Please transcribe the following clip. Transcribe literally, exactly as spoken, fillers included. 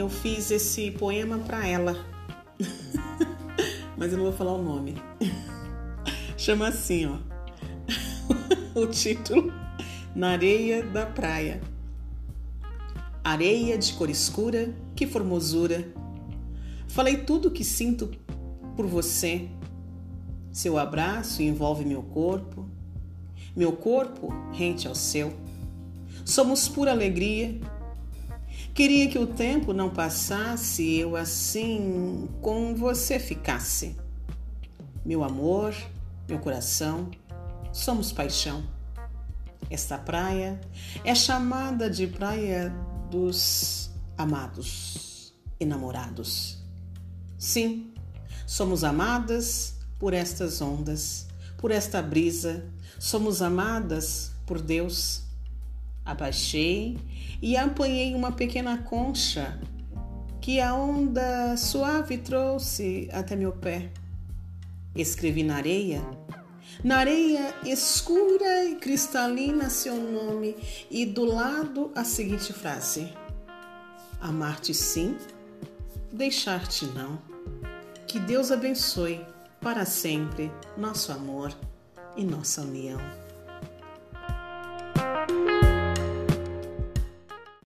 eu fiz esse poema para ela, mas eu não vou falar o nome. Chama assim, ó, o título: Na areia da praia. Areia de cor escura, que formosura! Falei tudo o que sinto por você. Seu abraço envolve meu corpo, meu corpo rente ao seu. Somos pura alegria. Queria que o tempo não passasse e eu assim com você ficasse. Meu amor, meu coração, somos paixão. Esta praia é chamada de praia dos amados e namorados. Sim, somos amadas por estas ondas, por esta brisa. Somos amadas por Deus. Abaixei e apanhei uma pequena concha que a onda suave trouxe até meu pé. Escrevi na areia, na areia escura e cristalina, seu nome, e do lado a seguinte frase: amar-te sim, deixar-te não. Que Deus abençoe para sempre nosso amor e nossa união.